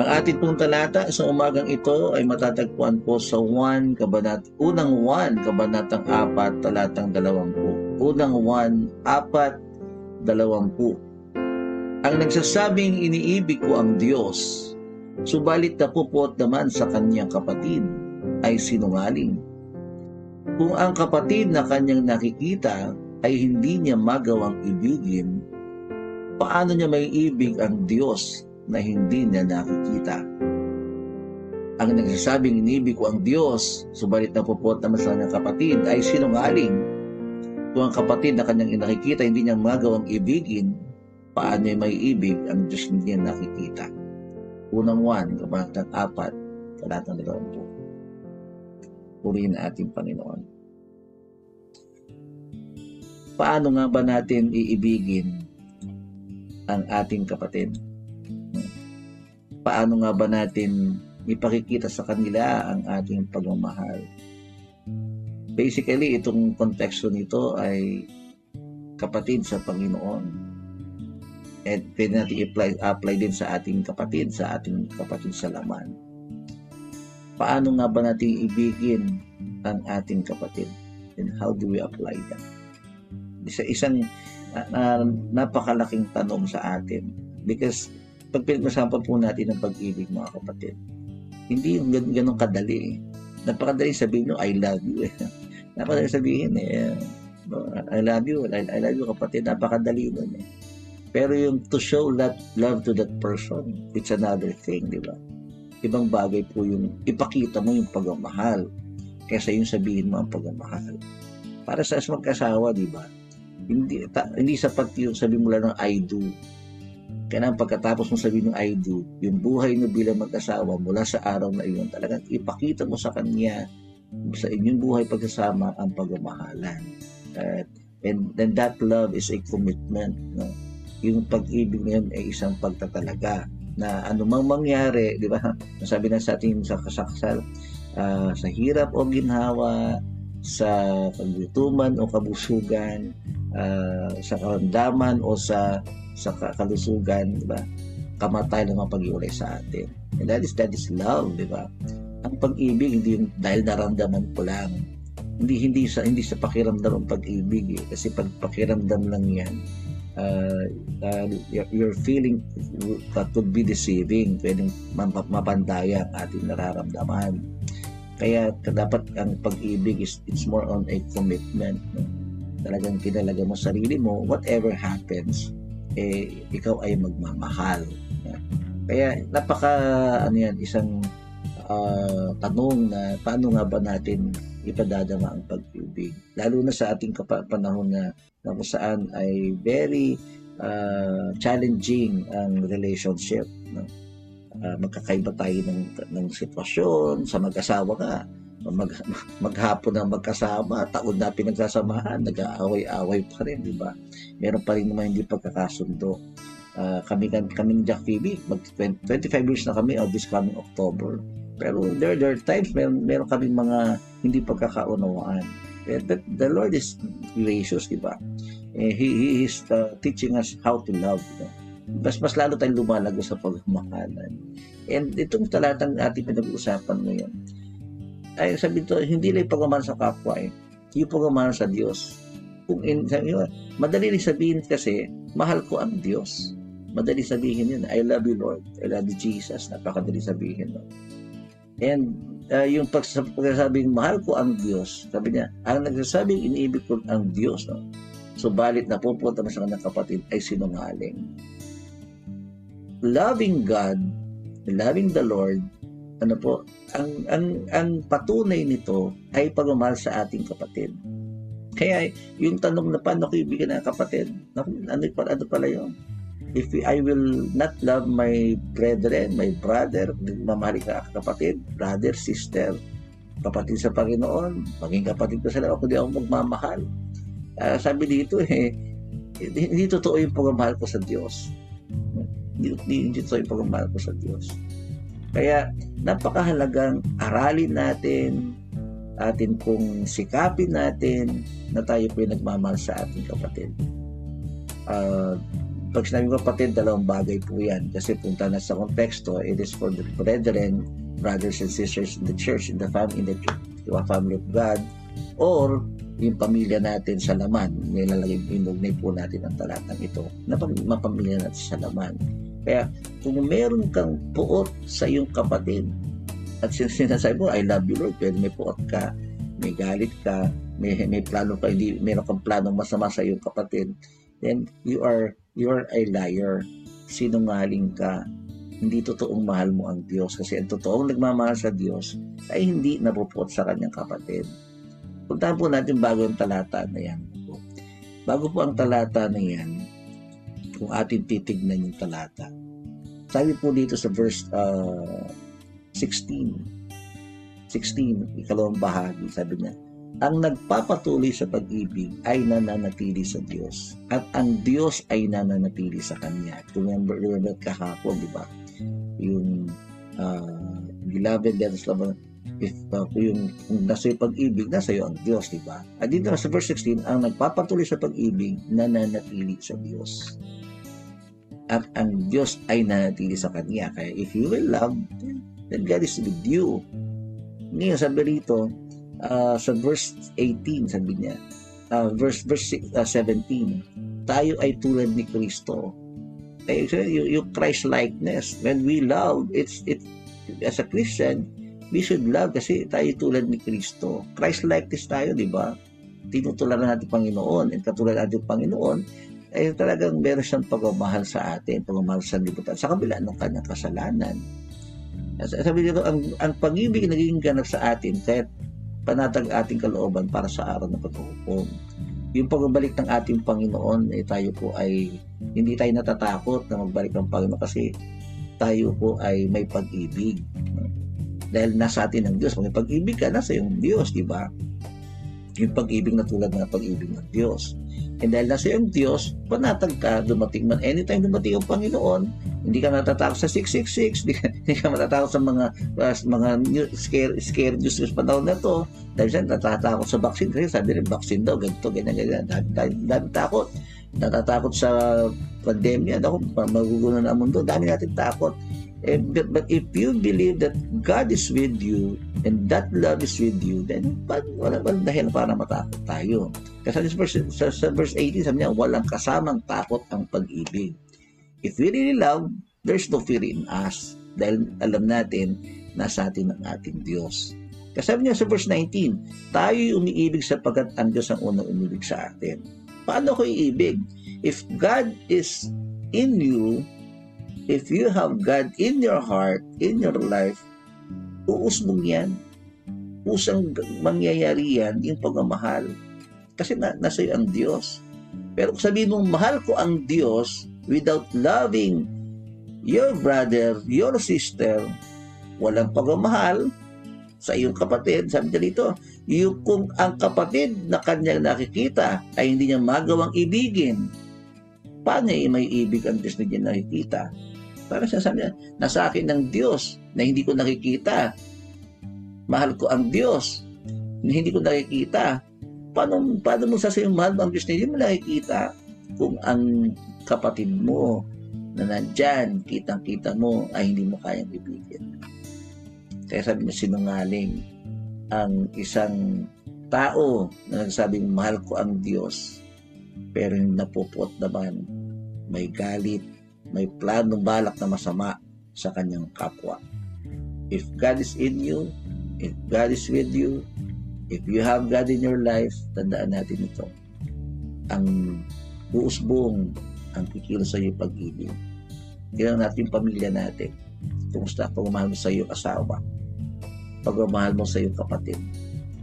Ang atin pong talata sa umagang ito ay matatagpuan po sa unang 1, kabanatang 4, talatang 20. Unang 1, 4, 20. Ang nagsasabing iniibig ko ang Diyos, subalit napupot naman sa kanyang kapatid, ay sinungaling. Kung ang kapatid na kanyang nakikita ay hindi niya magawang ibigin, paano niya may ibig ang Diyos na hindi niya nakikita? Ang nagsasabing inibig ko ang Diyos, subalit napupot naman sa kanyang kapatid, ay sinungaling. Kung ang kapatid na kanyang inakikita, hindi niya magawang ibigin, paano niya may ibig ang Diyos na hindi niya nakikita? Unang 1, kabanatang 4, talatang 20. Purihin na ating Panginoon. Paano nga ba natin iibigin ang ating kapatid? Paano nga ba natin ipakikita sa kanila ang ating pagmamahal? Basically, itong konteksto nito ay kapatid sa Panginoon. At pwede natin apply din sa ating kapatid sa laman. Paano nga ba natin ibigin ang ating kapatid? And how do we apply that? Isang napakalaking tanong sa atin. Because pag-pinag-usapan po natin ang pag-ibig, mga kapatid, hindi yung ganun kadali. Napakadali sabihin nyo, I love you. Napakadali sabihin, I love you, I love you, kapatid. Napakadali nun. Pero yung to show love to that person, it's another thing, di ba? Ibang bagay po yung ipakita mo yung pagmamahal kaysa yung sabihin mo ang pagmamahal. Para sa magkasawa, di ba? Hindi sapat yung sabihin mo lang ng I do. Kaya pagkatapos mo sabihin ng I do, yung buhay na bilang mag-asawa mula sa araw na iyon, talagang ipakita mo sa kanya, sa inyong buhay pagkasama, ang pagmamahalan. And then that love is a commitment. No? Yung pag-ibig na yun ay isang pagtatalaga na anumang mangyari, di ba? Nasabi na sa atin sa kasaksal, sa hirap o ginhawa, sa kagutuman o kabusugan, sa karamdaman o sa kalusugan, diba? Kamatay ng mga pag-iulay sa atin. And that is love, diba? Ang pag-ibig, hindi dahil naramdaman ko lang. Hindi sa pakiramdam ang pag-ibig. Kasi pag pakiramdam lang yan, your feeling that would be deceiving. Pwedeng mapandaya ang ating nararamdaman. Kaya dapat ang pag-ibig it's more on a commitment. No? Talagang kinalaga mo sarili mo, whatever happens, ikaw ay magmamahal. Kaya isang tanong na paano nga ba natin ipadadama ang pag-ibig? Lalo na sa ating panahon na kung saan ay very challenging ang relationship. No? Magkakaiba tayo ng sitwasyon sa mag-asawa ka. Maghapon na magkasama, taon na pinagsasamahan, nag-aaway-aaway pa rin, di ba? Meron pa rin naman hindi pagkakasundo. Kami ni Jack Phoebe, 25 years na kami this coming October. Pero there are times meron kaming mga hindi pagkakaunawaan. But the Lord is gracious, di ba? He is teaching us how to love, di ba? Mas lalo tayong lumalago sa pagmamahalan. And itong talatang ating pinag-uusapan ngayon, ay sabi ito, hindi lang pagmamahal sa kapwa yung pagmamahal sa Diyos. Madali rin sabihin kasi, mahal ko ang Diyos. Madali sabihin yun, I love you Lord, I love you Jesus, napakadali sabihin. No? And yung pagsasabing mahal ko ang Diyos, sabi niya, ang nagsasabing iniibig ko ang Diyos, no? Subalit napupunta mo sa kanyang kapatid ay sinungaling. Loving God, loving the Lord, ang patunay nito ay pagmamahal sa ating kapatid. Kaya yung tanong na paano ko ibigin ang kapatid, ano pala yun? I will not love my brethren, my brother, mamahali ka kapatid, brother, sister, kapatid sa Panginoon, maging kapatid ko sa lahat, kundi ako magmamahal. Sabi dito, hindi totoo yung pagmamahal ko sa Diyos. Hindi totoo yung pagmamahal ko sa Diyos. Kaya napakahalagang aralin natin, atin pong sikapin natin na tayo po yung nagmamahal sa ating kapatid. Pag sinabi ko kapatid, dalawang bagay po yan. Kasi punta na sa konteksto, it is for the brethren, brothers and sisters in the church, in the family of God, or yung pamilya natin sa laman. Nilalagay, inugnay po natin ang talatang ito na mapamilya natin sa laman. Kaya kung meron kang puot sa iyong kapatid, at sinasabi mo, I love you Lord, pwede may puot ka, may galit ka, may plano ka, hindi, meron kang planong masama sa iyong kapatid, then you are a liar. Sinungaling ka. Hindi totoong mahal mo ang Diyos, kasi ang totoong nagmamahal sa Diyos ay hindi napupuot sa kanyang kapatid. Puntahan po natin bago ang talata na yan. Bago po ang talata na yan, kung ating titignan yung talata, sabi po dito sa verse 16, ikalawang bahagi, sabi niya, ang nagpapatuloy sa pag-ibig ay nananatili sa Diyos, at ang Diyos ay nananatili sa Kanya. Remember kahapon, di ba? Yung beloved, that is love, kung nasa yung pag-ibig, nasa iyo ang Diyos, di ba? At dito sa verse 16, ang nagpapatuloy sa pag-ibig, nananatili sa Diyos. At ang Diyos ay nanatili sa Kanya. Kaya if you will love, then God is with you. Ngayon, sabi rito, sa verse 18, sabi niya, verse 17, tayo ay tulad ni Kristo. Yung Christ-likeness. When we love, as a Christian, we should love kasi tayo tulad ni Kristo. Christ-likeness tayo, di ba? Tinutularan natin Panginoon. At katulad natin Panginoon, ay talagang meron siyang pagmamahal sa atin, pagmamahal sa libutan, sa kabila ng kanyang kasalanan. Sabi nito, ang pag-ibig naging ganap sa atin, kahit panatag ating kalooban para sa araw ng paghuhukom. Yung pagbalik ng ating Panginoon, tayo po ay hindi tayo natatakot na magbalik ng Panginoon kasi tayo po ay may pag-ibig. Dahil nasa atin ang Diyos. Kung may pag-ibig ka, nasa yung Diyos, di ba? Yung pag-ibig na tulad ng pag-ibig ng Diyos. And dahil nasa yung Diyos, panatag ka, dumating man. Anytime dumating ang Panginoon, hindi ka matatakot sa 666, hindi ka matatakot sa mga scare news panahon na to. Dahil siya, natatakot sa vaccine. Kasi sabi rin, vaccine daw, ganito, ganyan. Dami takot. Natatakot sa pandemya. Magugulo na ang mundo. Dami natin takot. But if you believe that God is with you and that love is with you, then walang dahilan para matakot tayo. Kasi sa verse 18, sabi niya, walang kasamang takot ang pag-ibig. If we really love, there's no fear in us. Dahil alam natin, nasa atin ang ating Diyos. Kasi sabi niya sa verse 19, tayo'y umiibig sapagkat ang Diyos ang unang umibig sa atin. Paano ko iibig? If God is in you, if you have God in your heart, in your life, uusbong yan. Usang mangyayari yan, yung pagmamahal. Kasi nasa iyo ang Diyos. Pero kung sabihin mong mahal ko ang Diyos without loving your brother, your sister, walang pagmamahal sa iyong kapatid. Sabi niya dito, kung ang kapatid na kanyang nakikita ay hindi niya magawang ibigin, paano niya may ibig ang Diyos na niya nakikita? Para siya sabi niya, nasa akin ng Diyos na hindi ko nakikita. Mahal ko ang Diyos na hindi ko nakikita. Paano mo sasayang mahal mo ang Diyos na hindi mo nakikita kung ang kapatid mo na nandyan, kitang-kita mo, ay hindi mo kayang ibigin? Kaya sabi niya, sinungaling ang isang tao na nagsabing mahal ko ang Diyos pero yung napupot naman, may galit, may planong balak na masama sa kanyang kapwa. If God is in you, if God is with you, if you have God in your life, tandaan natin ito. Ang uusbong, ang kikilos sa iyo pag-ibig. Tingnan natin yung pamilya natin. Kumusta? Pagmamahal mo sa iyong asawa. Pagmamahal mo sa iyong kapatid.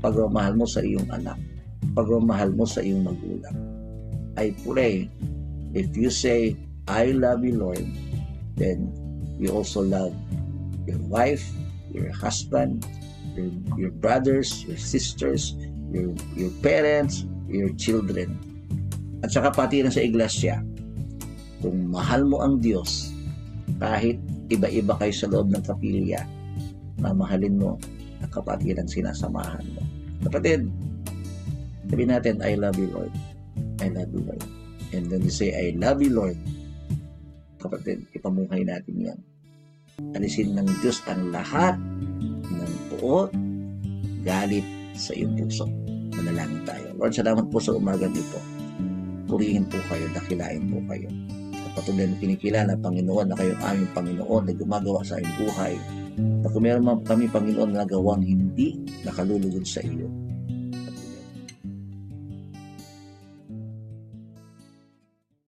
Pagmamahal mo sa iyong anak. Pagmamahal mo sa iyong magulang. I pray, if you say, I love you, Lord, then you also love your wife, your husband, your brothers, your sisters, your parents, your children. At saka pati na sa iglesia, kung mahal mo ang Diyos, kahit iba-iba kayo sa loob ng kapilya, mamahalin mo ang kapatid ang sinasamahan mo. Kapatid, sabihin natin, I love you, Lord. I love you, Lord. And when you say, I love you, Lord, kapatid, ipamuhay natin yan. Alisin ng Diyos ang lahat ng puot, galit sa iyong puso. Manalangin tayo. Lord, salamat po sa umaga nito. Purihin po kayo, dakilain po kayo. At patuloy na kinikilala, Panginoon, na kayo aming Panginoon na gumagawa sa iyong buhay. Na kung meron kami, Panginoon, na nagawang hindi nakalulugod sa iyo.